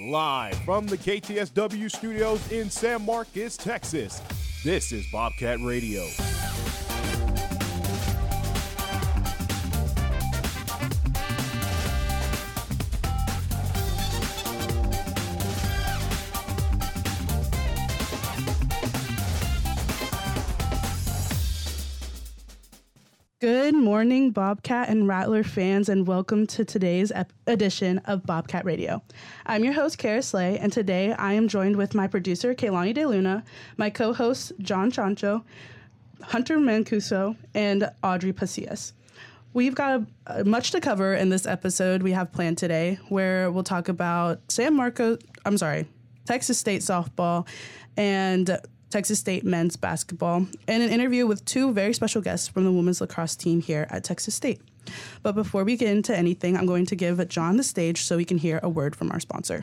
Live from the KTSW studios in San Marcos, Texas, this is Bobcat Radio. Good morning, Bobcat and Rattler fans, and welcome to today's edition of Bobcat Radio. I'm your host, Karys Lay, and today I am joined with my producer, Keilani De Luna, my co-hosts, John Chancho, Hunter Mancuso, and Audrey Pasillas. We've got much to cover in this episode we have planned today, where we'll talk about Texas State softball, and Texas State men's basketball, and an interview with two very special guests from the women's lacrosse team here at Texas State. But before we get into anything, I'm going to give John the stage so we can hear a word from our sponsor.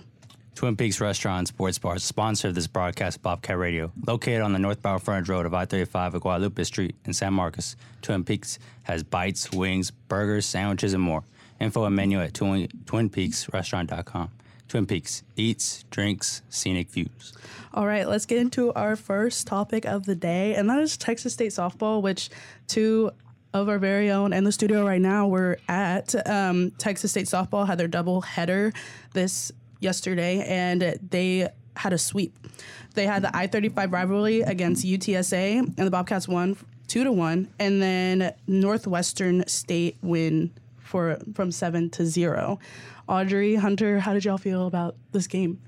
Twin Peaks Restaurant Sports Bar is a sponsor of this broadcast, Bobcat Radio. Located on the northbound frontage road of I-35 at Guadalupe Street in San Marcos, Twin Peaks has bites, wings, burgers, sandwiches, and more. Info and menu at twinpeaksrestaurant.com. Twin Peaks, eats, drinks, scenic views. All right, let's get into our first topic of the day, and that is Texas State softball, which two of our very own in the studio right now were at. Texas State softball had their double header yesterday, and they had a sweep. They had the I-35 rivalry against UTSA, and the Bobcats won 2-1, and then Northwestern State win from 7-0. Audrey, Hunter, how did y'all feel about this game?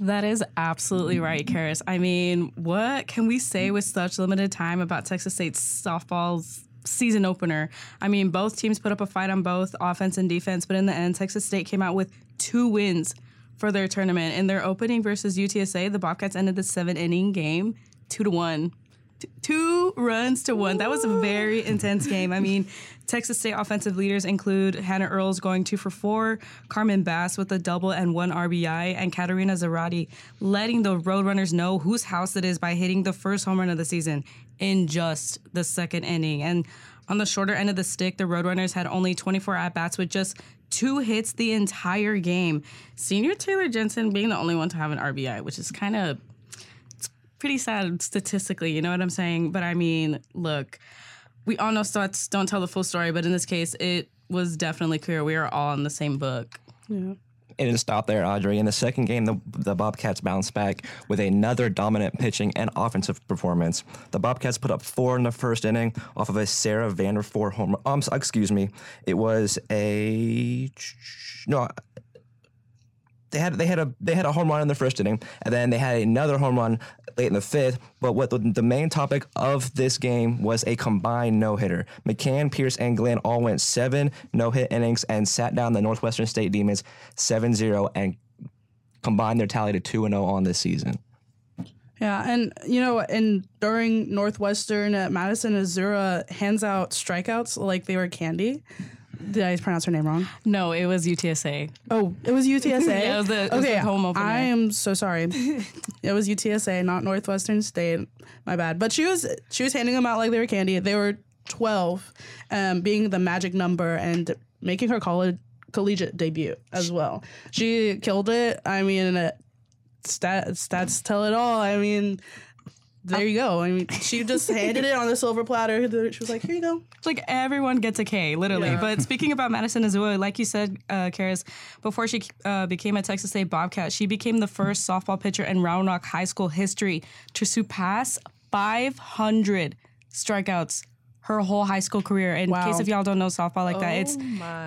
That is absolutely right, Karys. I mean, what can we say with such limited time about Texas State softball's season opener? I mean, both teams put up a fight on both offense and defense, but in the end, Texas State came out with two wins for their tournament. In their opening versus UTSA, the Bobcats ended the 7-inning game 2-1. 2-1. That was a very intense game. I mean, Texas State offensive leaders include Hannah Earles going 2 for 4, Carmen Bass with a double and 1 RBI, and Katerina Zarati letting the Roadrunners know whose house it is by hitting the first home run of the season in just the 2nd inning. And on the shorter end of the stick, the Roadrunners had only 24 at-bats with just 2 hits the entire game. Senior Taylor Jensen being the only one to have an RBI, which is kind of pretty sad statistically, you know what I'm saying? But I mean, look, we all know stats don't tell the full story, but in this case, it was definitely clear we are all in the same book. Yeah. It didn't stop there, Audrey. In the second game, the Bobcats bounced back with another dominant pitching and offensive performance. The Bobcats put up 4 in the 1st inning off of a Sarah Valdez home run. They had a home run in the 1st inning, and then they had another home run late in the 5th. But what the main topic of this game was a combined no-hitter. McCann, Pierce, and Glenn all went 7 no-hit innings and sat down the Northwestern State Demons 7-0 and combined their tally to 2-0 on this season. Yeah, and during Northwestern, Madison Azura hands out strikeouts like they were candy. Did I pronounce her name wrong? No, it was UTSA. Oh, it was UTSA? Yeah, it was the home opener. I am so sorry. It was UTSA, not Northwestern State. My bad. But she was handing them out like they were candy. They were 12, being the magic number, and making her collegiate debut as well. She killed it. I mean, stats tell it all. I mean, there you go. I mean, she just handed it on the silver platter. She was like, here you go. It's like everyone gets a K, literally. Yeah. But speaking about Madison Azua, like you said, Karys, before she became a Texas State Bobcat, she became the first softball pitcher in Round Rock High School history to surpass 500 strikeouts her whole high school career. In case if y'all don't know softball like that, it's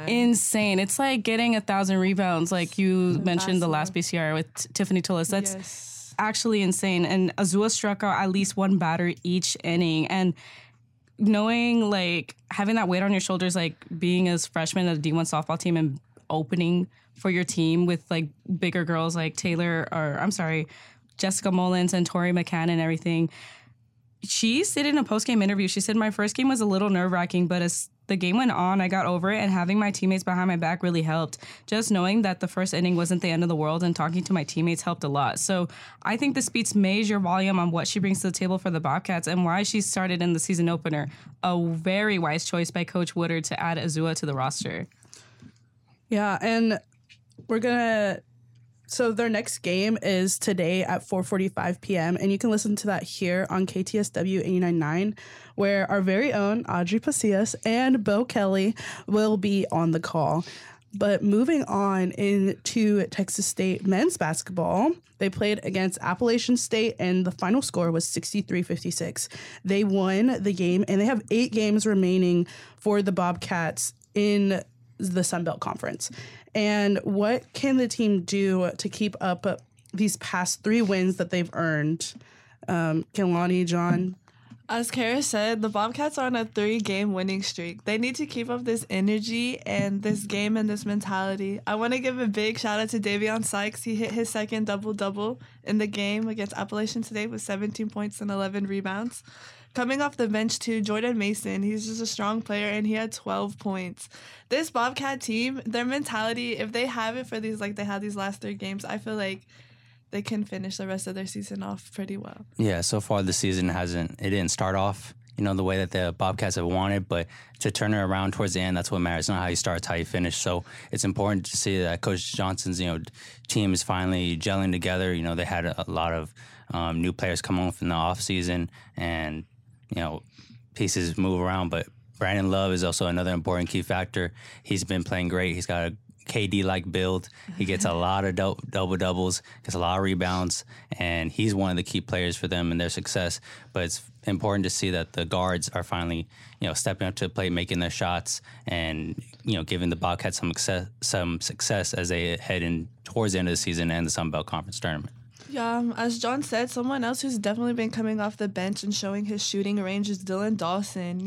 insane. It's like getting 1,000 rebounds, like you mentioned the last BCR with Tiffany Tullis. That's actually insane, and Azua struck out at least 1 batter each inning, and knowing, like, having that weight on your shoulders, like being a freshman at a D1 softball team and opening for your team with like bigger girls like Jessica Mullins and Tori McCann and everything. She said in a post-game interview, she said, "My first game was a little nerve-wracking, but as the game went on, I got over it, and having my teammates behind my back really helped. Just knowing that the 1st inning wasn't the end of the world and talking to my teammates helped a lot." So I think this speaks major volume on what she brings to the table for the Bobcats and why she started in the season opener. A very wise choice by Coach Woodard to add Azua to the roster. Yeah, and we're going to So their next game is today at 4:45 p.m. And you can listen to that here on KTSW 89.9, where our very own Audrey Pasillas and Bo Kelly will be on the call. But moving on into Texas State men's basketball, they played against Appalachian State, and the final score was 63-56. They won the game, and they have 8 games remaining for the Bobcats in the Sun Belt Conference. And what can the team do to keep up these past 3 wins that they've earned? Keilani, John? As Kara said, the Bobcats are on a 3-game winning streak. They need to keep up this energy and this game and this mentality. I want to give a big shout-out to Davion Sykes. He hit his second double-double in the game against Appalachian State with 17 points and 11 rebounds. Coming off the bench, too, Jordan Mason, he's just a strong player, and he had 12 points. This Bobcat team, their mentality, if they have it for these, like they had these last 3 games, I feel like they can finish the rest of their season off pretty well. Yeah, so far the season didn't start off, the way that the Bobcats have wanted, but to turn it around towards the end, that's what matters. It's not how you start, it's how you finish. So it's important to see that Coach Johnson's, team is finally gelling together. They had a lot of new players come on from the offseason, and, pieces move around, but Brandon Love is also another important key factor. He's been playing great. He's got a KD-like build. He gets a lot of double-doubles, gets a lot of rebounds, and he's one of the key players for them and their success. But it's important to see that the guards are finally, stepping up to the plate, making their shots, and, giving the Bobcats some success as they head in towards the end of the season and the Sun Belt Conference Tournament. Yeah, as John said, someone else who's definitely been coming off the bench and showing his shooting range is Dylan Dawson.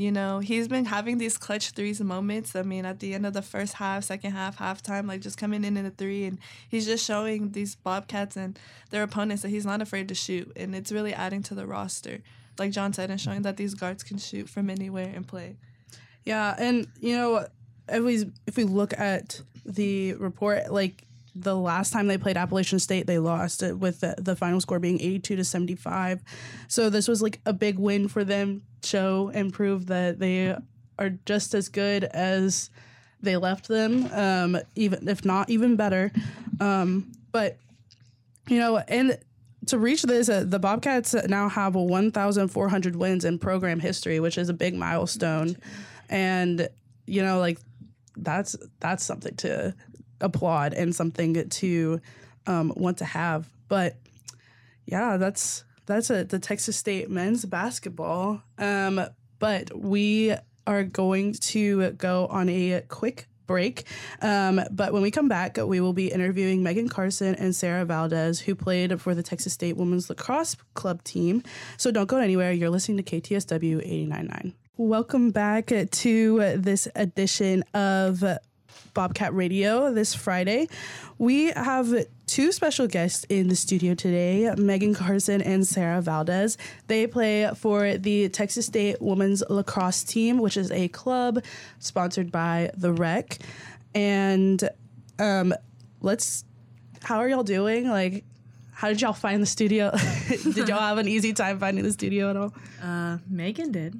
He's been having these clutch threes moments. I mean, at the end of the first half, second half, halftime, just coming in a three, and he's just showing these Bobcats and their opponents that he's not afraid to shoot, and it's really adding to the roster. Like John said, and showing that these guards can shoot from anywhere and play. Yeah, and, if we look at the report, the last time they played Appalachian State, they lost it with the final score being 82-75. So this was a big win for them, show and prove that they are just as good as they left them, even if not even better. But to reach this, the Bobcats now have 1,400 wins in program history, which is a big milestone. And, that's something to applaud and something to want to have. But yeah, that's it, the Texas State men's basketball. But we are going to go on a quick break. But when we come back, we will be interviewing Meagan Carson and Sarah Valdez, who played for the Texas State Women's Lacrosse Club team. So don't go anywhere. You're listening to KTSW 89.9. Welcome back to this edition of Bobcat Radio this Friday. We have 2 special guests in the studio today, Meagan Carson and Sarah Valdez. They play for the Texas State Women's Lacrosse team, which is a club sponsored by The Rec. And how are y'all doing? How did y'all find the studio? Did y'all have an easy time finding the studio at all? Meagan did.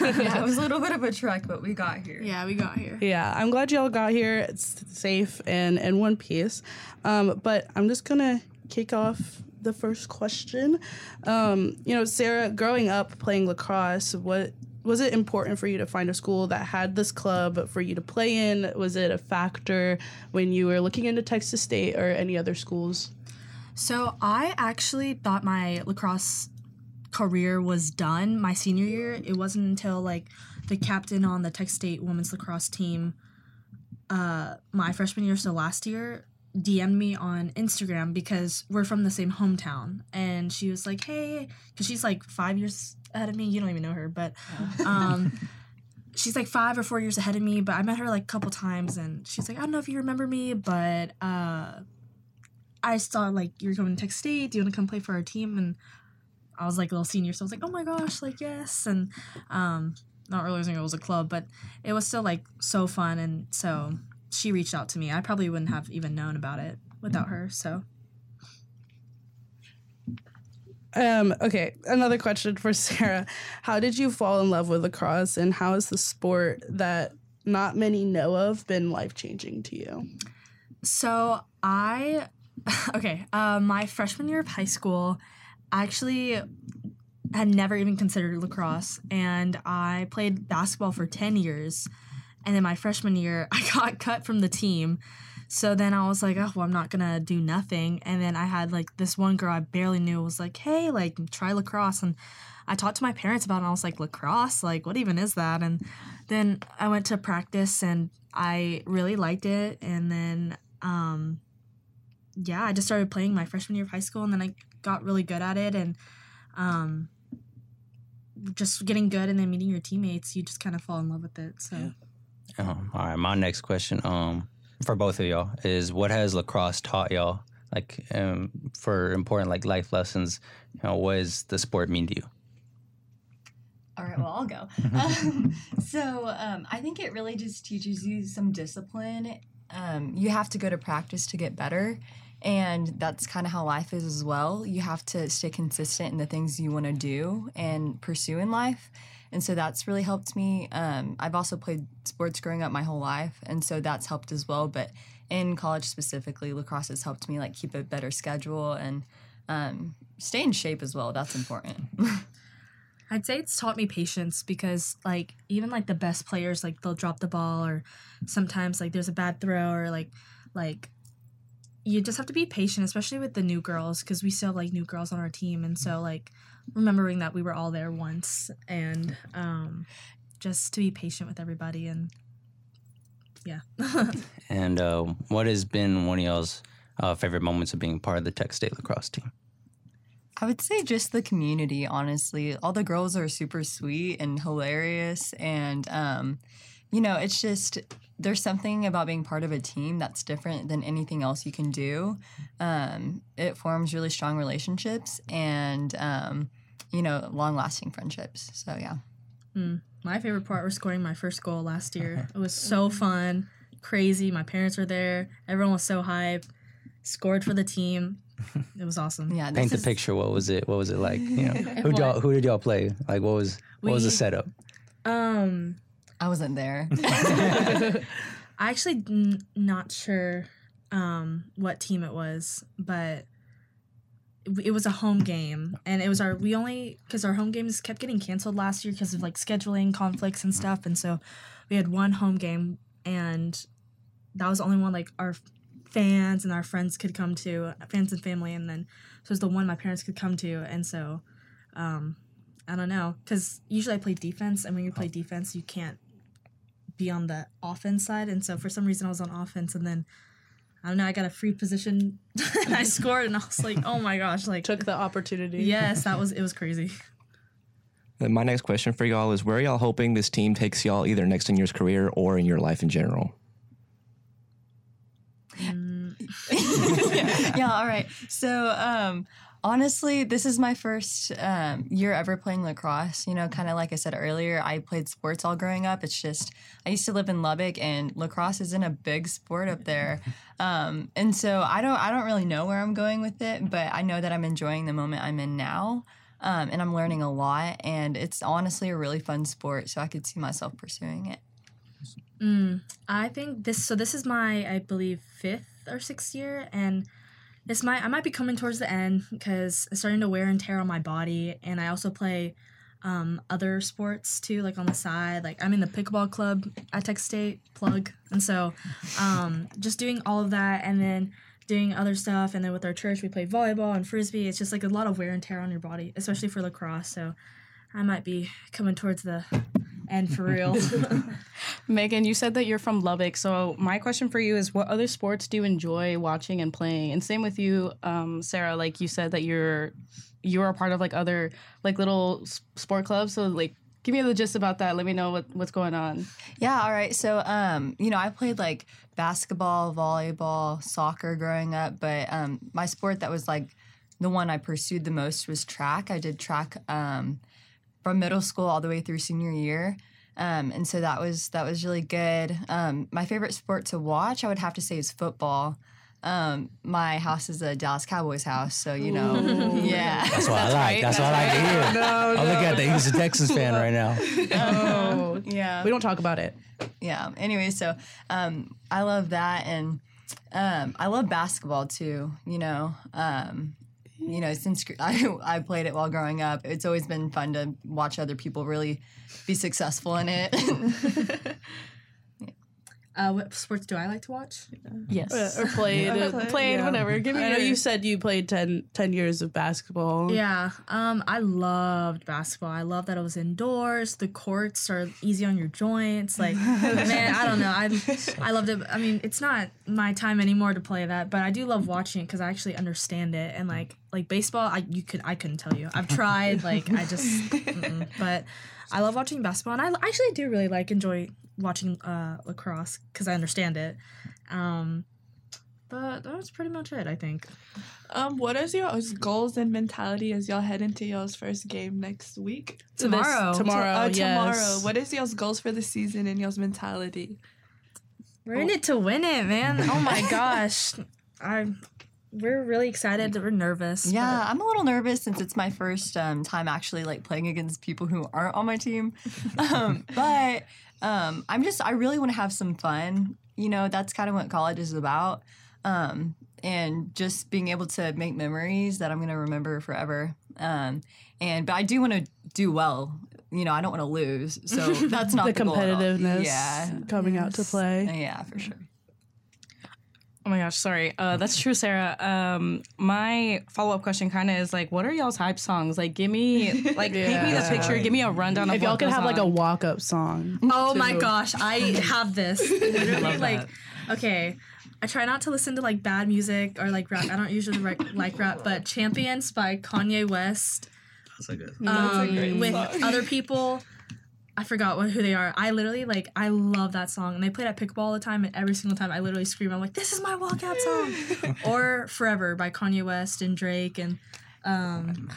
Yeah, it was a little bit of a trek, but we got here. Yeah, we got here. Yeah, I'm glad y'all got here. It's safe and in one piece. But I'm just going to kick off the first question. Sarah, growing up playing lacrosse, what was it important for you to find a school that had this club for you to play in? Was it a factor when you were looking into Texas State or any other schools? So I actually thought my lacrosse career was done my senior year. It wasn't until the captain on the Texas State women's lacrosse team my freshman year, so last year, DM'd me on Instagram because we're from the same hometown. And she was like, hey, because she's 5 years ahead of me. You don't even know her, but she's 5 or 4 years ahead of me. But I met her a couple times, and she's like, I don't know if you remember me, but I saw, you're going to Texas State. Do you want to come play for our team? And I was, a little senior, so I was oh, my gosh, yes. And not realizing it was a club, but it was still, so fun. And so she reached out to me. I probably wouldn't have even known about it without her, so. Okay, another question for Sarah. How did you fall in love with lacrosse, and how has the sport that not many know of been life-changing to you? So I Okay. My freshman year of high school, I actually had never even considered lacrosse, and I played basketball for 10 years. And then my freshman year, I got cut from the team. So then I was like, oh, well, I'm not going to do nothing. And then I had, like, this one girl I barely knew was like, hey, like, try lacrosse. And I talked to my parents about it, and I was like, lacrosse? Like, what even is that? And then I went to practice, and I really liked it. And then, I just started playing my freshman year of high school, and then I got really good at it. And just getting good and then meeting your teammates, you just kind of fall in love with it. So. Yeah. All right, my next question for both of y'all is, what has lacrosse taught y'all? Like, for important, like, life lessons, you know, what does the sport mean to you? All right, well, I'll go. So I think it really just teaches you some discipline. You have to go to practice to get better, and that's kind of how life is as well. You have to stay consistent in the things you want to do and pursue in life. And so that's really helped me. I've also played sports growing up my whole life, and so that's helped as well. But in college specifically, lacrosse has helped me, like, keep a better schedule and stay in shape as well. That's important. I'd say it's taught me patience, because, like, even, like, the best players, like, they'll drop the ball, or sometimes, like, there's a bad throw, or like you just have to be patient, especially with the new girls, because we still have, like, new girls on our team. And so, like, remembering that we were all there once, and just to be patient with everybody, and yeah. And what has been one of y'all's favorite moments of being part of the Tech State lacrosse team? I would say just the community, honestly. All the girls are super sweet and hilarious, and it's just, there's something about being part of a team that's different than anything else you can do. It forms really strong relationships and, long-lasting friendships. So, yeah. My favorite part was scoring my first goal last year. It was so fun, crazy. My parents were there. Everyone was so hyped. Scored for the team. It was awesome. Yeah, paint the picture. What was it like? You know, who did y'all play? Like, what was the setup? I wasn't there. I actually not sure what team it was, but it was a home game, and it was because our home games kept getting canceled last year because of, like, scheduling conflicts and stuff, and so we had one home game, and that was the only one, like, our fans and our friends could come to, fans and family, and then so it was the one my parents could come to, and so I don't know, because usually I play defense, and when you play defense, you can't be on the offense side, and so for some reason I was on offense, and then I don't know, I got a free position and I scored, and I was like, oh my gosh, like, took the opportunity. Yes, it was crazy. My next question for y'all is, where are y'all hoping this team takes y'all, either next in your career or in your life in general? Yeah, all right. So honestly, this is my first year ever playing lacrosse. You know, kind of like I said earlier, I played sports all growing up. It's just, I used to live in Lubbock, and lacrosse isn't a big sport up there. And so I don't really know where I'm going with it, but I know that I'm enjoying the moment I'm in now, and I'm learning a lot. And it's honestly a really fun sport, so I could see myself pursuing it. I think this is my, I believe, fifth or sixth year, and I might be coming towards the end because it's starting to wear and tear on my body, and I also play other sports too, like on the side. Like, I'm in the pickleball club at Tech State, plug, and so just doing all of that, and then doing other stuff, and then with our church we play volleyball and frisbee. It's just like a lot of wear and tear on your body, especially for lacrosse, so I might be coming towards the end for real. Meagan, you said that you're from Lubbock, so my question for you is, what other sports do you enjoy watching and playing? And same with you, Sarah, like you said that you're a part of, like, other, like, little sport clubs, so, like, give me the gist about that. Let me know what's going on. Yeah, all right. So, I played, like, basketball, volleyball, soccer growing up, but my sport that was, like, the one I pursued the most was track. I did track from middle school all the way through senior year. And so that was really good. My favorite sport to watch, I would have to say, is football. My house is a Dallas Cowboys house, so, you know. Ooh. Yeah. That's what I like. Right. That's what I like to hear. I'm looking at that. He's a Texas fan right now. Oh, yeah. We don't talk about it. Yeah. Anyway, so I love that. And I love basketball too, you know. You know, since I played it while growing up, it's always been fun to watch other people really be successful in it. What sports do I like to watch? Yes. Or played yeah. whatever. Give me. I know you said you played 10 years of basketball. Yeah. I loved basketball. I loved that it was indoors. The courts are easy on your joints. Like, man, I don't know. I loved it. I mean, it's not my time anymore to play that, but I do love watching it because I actually understand it. And like baseball, I couldn't tell you. I've tried. But I love watching basketball, and I actually do really enjoy watching lacrosse because I understand it. But that's pretty much it, I think. What is your goals and mentality as y'all head into y'all's first game next week? Tomorrow. What is y'all's goals for the season and y'all's mentality? We're in it to win it, man. Oh my gosh. We're really excited. We're nervous. Yeah, I'm a little nervous since it's my first time actually playing against people who aren't on my team. But I really want to have some fun. You know, that's kind of what college is about. And just being able to make memories that I'm going to remember forever. But I do want to do well. You know, I don't want to lose. So that's not the competitiveness coming out to play. Yeah, for sure. Oh my gosh, sorry. That's true, Sarah. My follow-up question kind of is what are y'all's hype songs? Give me, paint me the picture. Give me a rundown of what goes on. If y'all could have a walk-up song. Oh my gosh, I have this. Literally, okay. I try not to listen to bad music or rap. I don't usually like rap, but "Champions" by Kanye West. That's a good. With song. Other people. I forgot who they are. I literally, I love that song. And they play it at pickball all the time. And every single time I literally scream, I'm this is my walkout song. Or Forever by Kanye West and Drake. And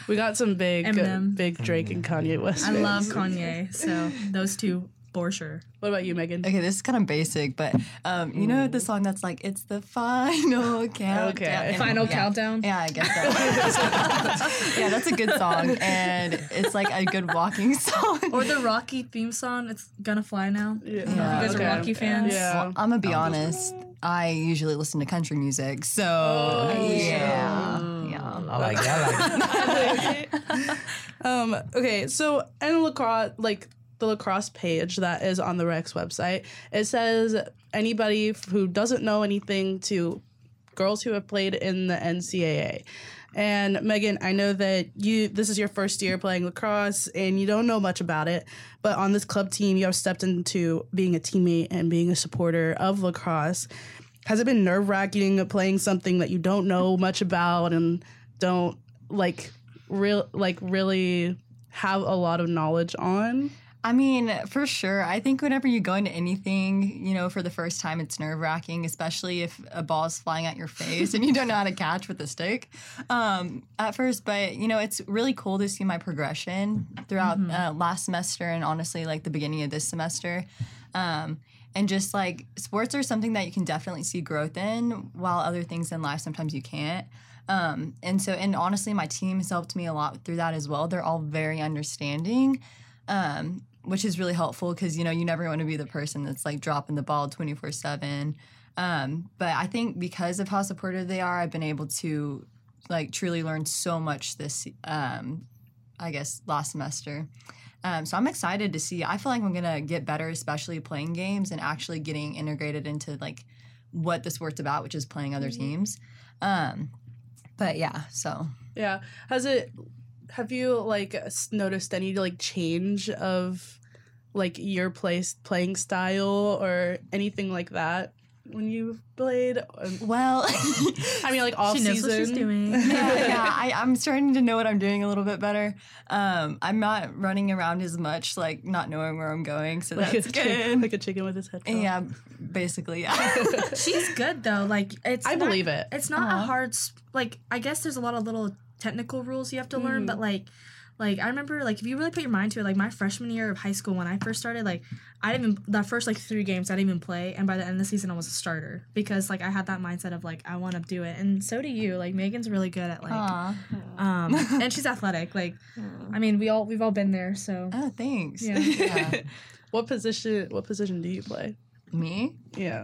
we got some big Drake and Kanye West fans. I love Kanye. So those two, for sure. What about you, Meagan? Okay, this is kind of basic, but you know the song that's it's the final countdown. Okay. Final countdown? Yeah, I guess that. Yeah, that's a good song, and it's a good walking song. Or the Rocky theme song, it's Gonna Fly Now. Yeah. You guys are Rocky fans? Yeah. Well, I'm gonna be honest, I usually listen to country music, so I like that. Okay, so, and lacrosse, the lacrosse page that is on the Rex website. It says anybody who doesn't know anything to girls who have played in the NCAA. And Meagan, I know that this is your first year playing lacrosse and you don't know much about it, but on this club team, you have stepped into being a teammate and being a supporter of lacrosse. Has it been nerve-wracking playing something that you don't know much about and don't really have a lot of knowledge on? I mean, for sure. I think whenever you go into anything, for the first time, it's nerve-wracking, especially if a ball is flying at your face and you don't know how to catch with a stick at first. But, it's really cool to see my progression throughout last semester and honestly, the beginning of this semester. And just, sports are something that you can definitely see growth in, while other things in life sometimes you can't. And honestly, my team has helped me a lot through that as well. They're all very understanding. Which is really helpful because, you never want to be the person that's, dropping the ball 24/7. But I think because of how supportive they are, I've been able to, truly learn so much this, last semester. So I'm excited to see. I feel like I'm going to get better, especially playing games and actually getting integrated into, what the sport's about, which is playing other teams. But, yeah, so. Yeah. Have you, noticed any, change of, your playing style or anything like that when you've played? Well, I mean, all season. She knows what she's doing. Yeah, I'm starting to know what I'm doing a little bit better. I'm not running around as much, not knowing where I'm going, so that's good. Like a chicken with his head off. Yeah, basically, yeah. She's good, though. Believe it. It's not a hard, I guess there's a lot of little technical rules you have to learn, but I remember if you really put your mind to it, my freshman year of high school when I first started, I didn't even, that first 3 games I didn't even play, and by the end of the season I was a starter because I had that mindset of I want to do it, and so do you. Meagan's really good at and she's athletic. I mean we've all been there. So thanks. Yeah. What position? What position do you play? Me? Yeah.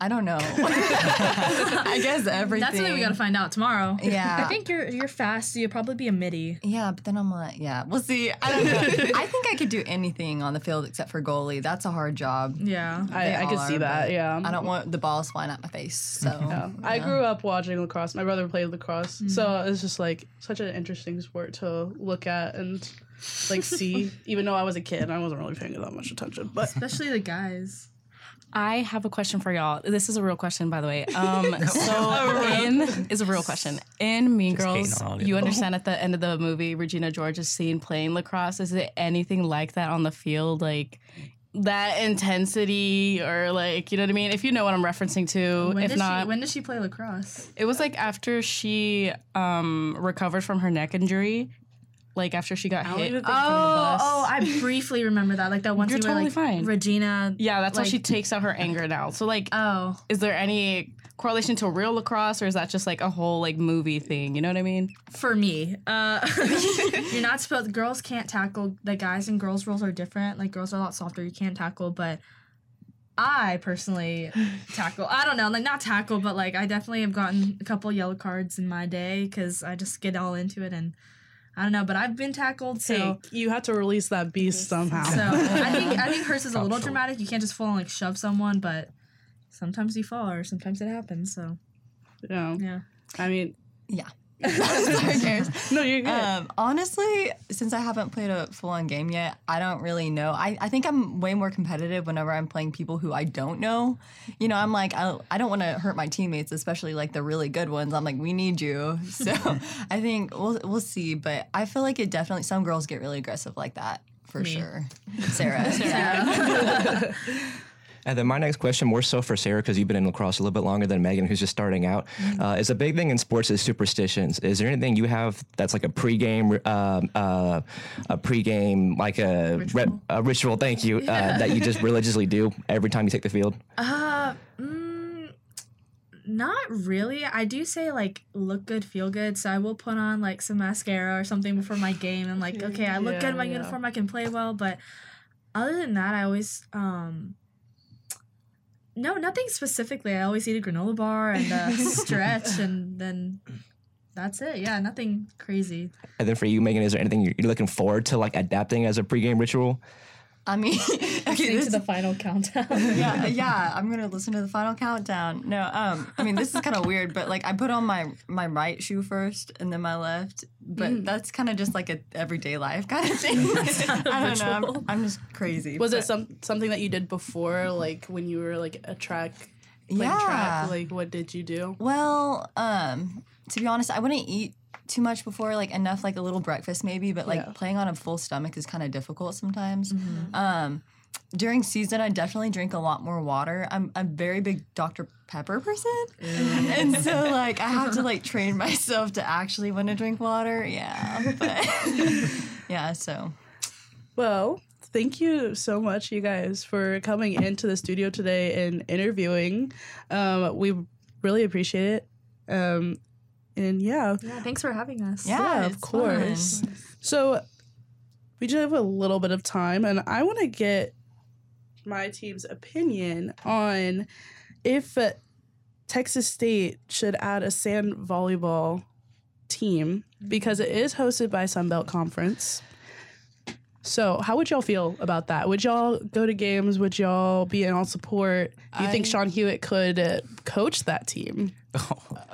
I don't know. I guess everything. That's something we got to find out tomorrow. Yeah. I think you're fast, so you'll probably be a middie. Yeah, but then I'm like, yeah, we'll see. I don't know. I think I could do anything on the field except for goalie. That's a hard job. Yeah. I could see that, yeah. I don't want the balls flying at my face, so. Yeah. I grew up watching lacrosse. My brother played lacrosse, so it's just like such an interesting sport to look at and like see. Even though I was a kid, I wasn't really paying it that much attention. But especially the guys. I have a question for y'all. This is a real question, by the way. Is a real question. In Mean Girls, you understand at the end of the movie, Regina George is seen playing lacrosse. Is it anything like that on the field? Like that intensity or like, you know what I mean? If you know what I'm referencing to. When did she play lacrosse? It was like after she recovered from her neck injury. Like after she got hit. I briefly remember that. Like that one scene where like Regina. Yeah, that's like, how she takes out her anger now. So like, is there any correlation to real lacrosse, or is that just like a whole like movie thing? You know what I mean? For me, you're not supposed. Girls can't tackle. The guys and girls roles are different. Like girls are a lot softer. You can't tackle, but I personally tackle. I don't know, like not tackle, but like I definitely have gotten a couple yellow cards in my day because I just get all into it and. I don't know, but I've been tackled, so... Hey, you have to release that beast somehow. So, I think hers is a little dramatic. You can't just full on, like, shove someone, but sometimes you fall or sometimes it happens, so... Yeah. I mean... Yeah. No, you're good. Honestly, since I haven't played a full-on game yet, I don't really know. I think I'm way more competitive whenever I'm playing people who I don't know. You know, I'm like, I don't want to hurt my teammates, especially like the really good ones. I'm like, we need you. So I think we'll see. But I feel like it definitely, some girls get really aggressive like that, for sure. Sarah. Yeah. And then my next question, more so for Sarah, because you've been in lacrosse a little bit longer than Meagan, who's just starting out, is a big thing in sports is superstitions. Is there anything you have that's like a ritual? Thank you, that you just religiously do every time you take the field? Not really. I do say like look good, feel good. So I will put on like some mascara or something before my game, and like okay, I look good in my uniform, I can play well. But other than that, I always. No, nothing specifically. I always eat a granola bar and stretch, and then that's it. Yeah, nothing crazy. And then for you, Meagan, is there anything you're looking forward to, like adapting as a pregame ritual? I mean, listening to the final countdown. Yeah, I'm gonna listen to the final countdown. No, I mean this is kind of weird, but like I put on my right shoe first and then my left, but that's kind of just like a everyday life kind of thing. I don't know. I'm just crazy. Was it something that you did before, like when you were like a track? Track? Like what did you do? Well, to be honest, I wouldn't eat too much before, like enough, like a little breakfast maybe, but like playing on a full stomach is kind of difficult sometimes. During season, I definitely drink a lot more water. I'm a very big Dr. Pepper person, and so like I have to like train myself to actually want to drink water. Yeah, but yeah. So, well, thank you so much, you guys, for coming into the studio today and interviewing. We really appreciate it. And yeah, thanks for having us. Yeah, of course. Fun. So we do have a little bit of time, and I want to get my team's opinion on if Texas State should add a sand volleyball team because it is hosted by Sun Belt Conference. So how would y'all feel about that? Would y'all go to games? Would y'all be in all support? Do you think Sean Hewitt could coach that team?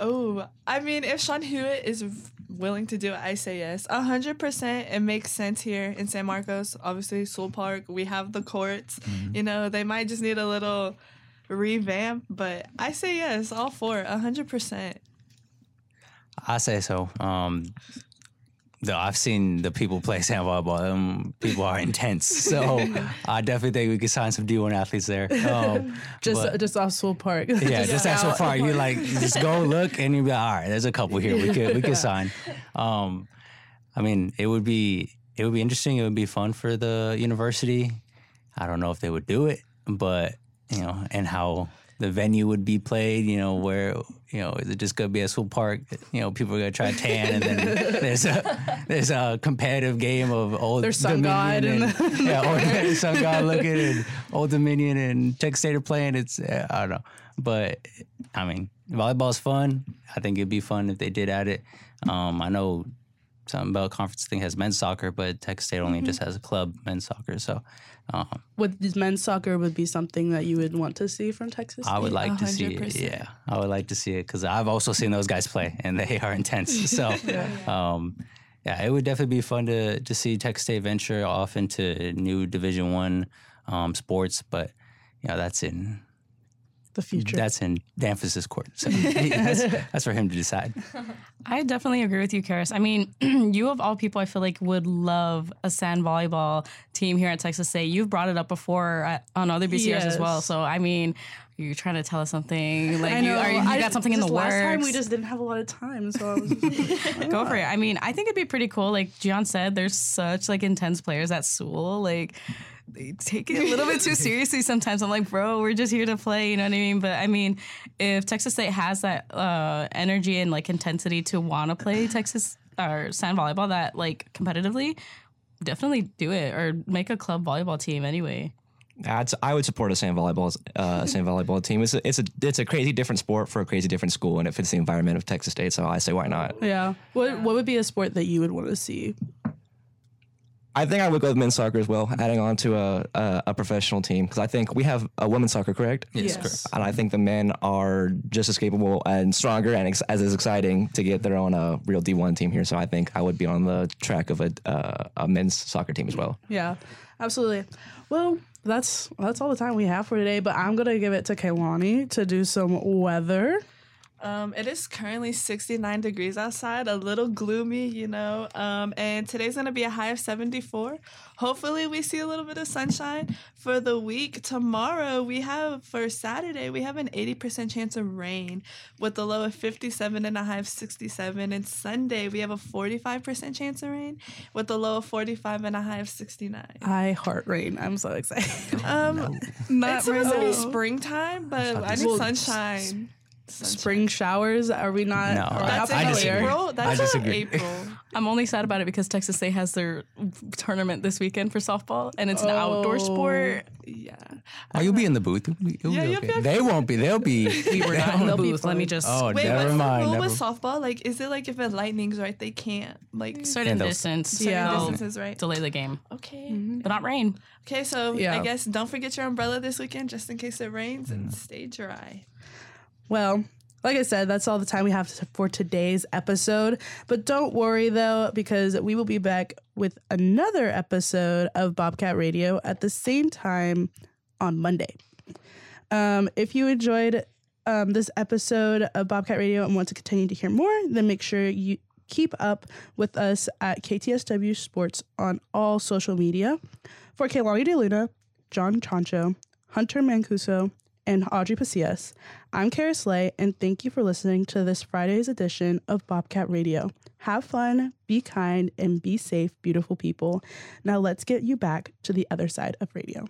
Oh, I mean, if Sean Hewitt is willing to do it, I say yes. 100%, it makes sense here in San Marcos. Obviously, Sewell Park, we have the courts. You know, they might just need a little revamp, but I say yes, all for it, 100%. I say so. No, I've seen the people play sand volleyball. People are intense. So I definitely think we could sign some D1 athletes there. Just off Sewell Park. Yeah, just at Sewell Park. You like just go look and you'll be like, all right, there's a couple here. We could sign. I mean, it would be interesting. It would be fun for the university. I don't know if they would do it, but you know, and how the venue would be played, you know, where, you know, is it just going to be at Sewell Park? You know, people are going to try tan, and then there's a competitive game of Old Dominion. There's Sun God. There's Sun God looking, and Old Dominion and Tech State are playing. It's, I don't know. But, I mean, volleyball's fun. I think it'd be fun if they did add it. I know Sun Belt Conference thing has men's soccer, but Tech State only just has a club men's soccer. So, men's soccer would be something that you would want to see from Texas State? I would like 100%. To see it. Yeah, I would like to see it because I've also seen those guys play and they are intense. So, yeah, it would definitely be fun to see Tech State venture off into new Division I sports, but you know that's in the future. That's in Danfus's court. So that's for him to decide. I definitely agree with you, Karys. I mean, you of all people, I feel like would love a sand volleyball team here at Texas State. You've brought it up before on other BCRs as well. So, I mean, you're trying to tell us something. Like, I know. You got something in the works. Last time we just didn't have a lot of time, so I was just like, go for it. I mean, I think it'd be pretty cool. Like Gian said, there's such like intense players at Sewell. Like, they take it a little bit too seriously sometimes. I'm like, bro, we're just here to play, you know what I mean? But, I mean, if Texas State has that energy and, like, intensity to want to play Texas or sand volleyball that, like, competitively, definitely do it or make a club volleyball team anyway. I would support a sand volleyball team. It's a crazy different sport for a crazy different school, and it fits the environment of Texas State, so I say why not? Yeah. What would be a sport that you would want to see? I think I would go with men's soccer as well, adding on to a professional team. Because I think we have a women's soccer, correct? Yes. Correct. And I think the men are just as capable and stronger and as exciting to get their own real D1 team here. So I think I would be on the track of a men's soccer team as well. Yeah, absolutely. Well, that's all the time we have for today. But I'm going to give it to Keilani to do some weather. It is currently 69 degrees outside, a little gloomy, you know, and today's going to be a high of 74. Hopefully we see a little bit of sunshine for the week. Tomorrow for Saturday, we have an 80% chance of rain with a low of 57 and a high of 67. And Sunday, we have a 45% chance of rain with a low of 45 and a high of 69. I heart rain. I'm so excited. It's supposed to be springtime, but I need sunshine. Spring showers? Are we not? No, that's in April. That's in April. I'm only sad about it because Texas State has their tournament this weekend for softball, and it's an outdoor sport. Yeah. Oh, you'll be in the booth. You'll be okay. They won't be. They'll be. We were not in the booth. Let me just. Oh, wait, never mind. What's the rule with softball? Like, is it like if it lightnings, right? They can't like certain distance. Certain distances, right? Delay the game. Okay. Mm-hmm. But not rain. Okay, so I guess don't forget your umbrella this weekend, just in case it rains, and stay dry. Well, like I said, that's all the time we have for today's episode. But don't worry, though, because we will be back with another episode of Bobcat Radio at the same time on Monday. If you enjoyed this episode of Bobcat Radio and want to continue to hear more, then make sure you keep up with us at KTSW Sports on all social media. For Keilani De Luna, John Chancho, Hunter Mancuso, and Audrey Pasillas, I'm Karys Lay, and thank you for listening to this Friday's edition of Bobcat Radio. Have fun, be kind, and be safe, beautiful people. Now let's get you back to the other side of radio.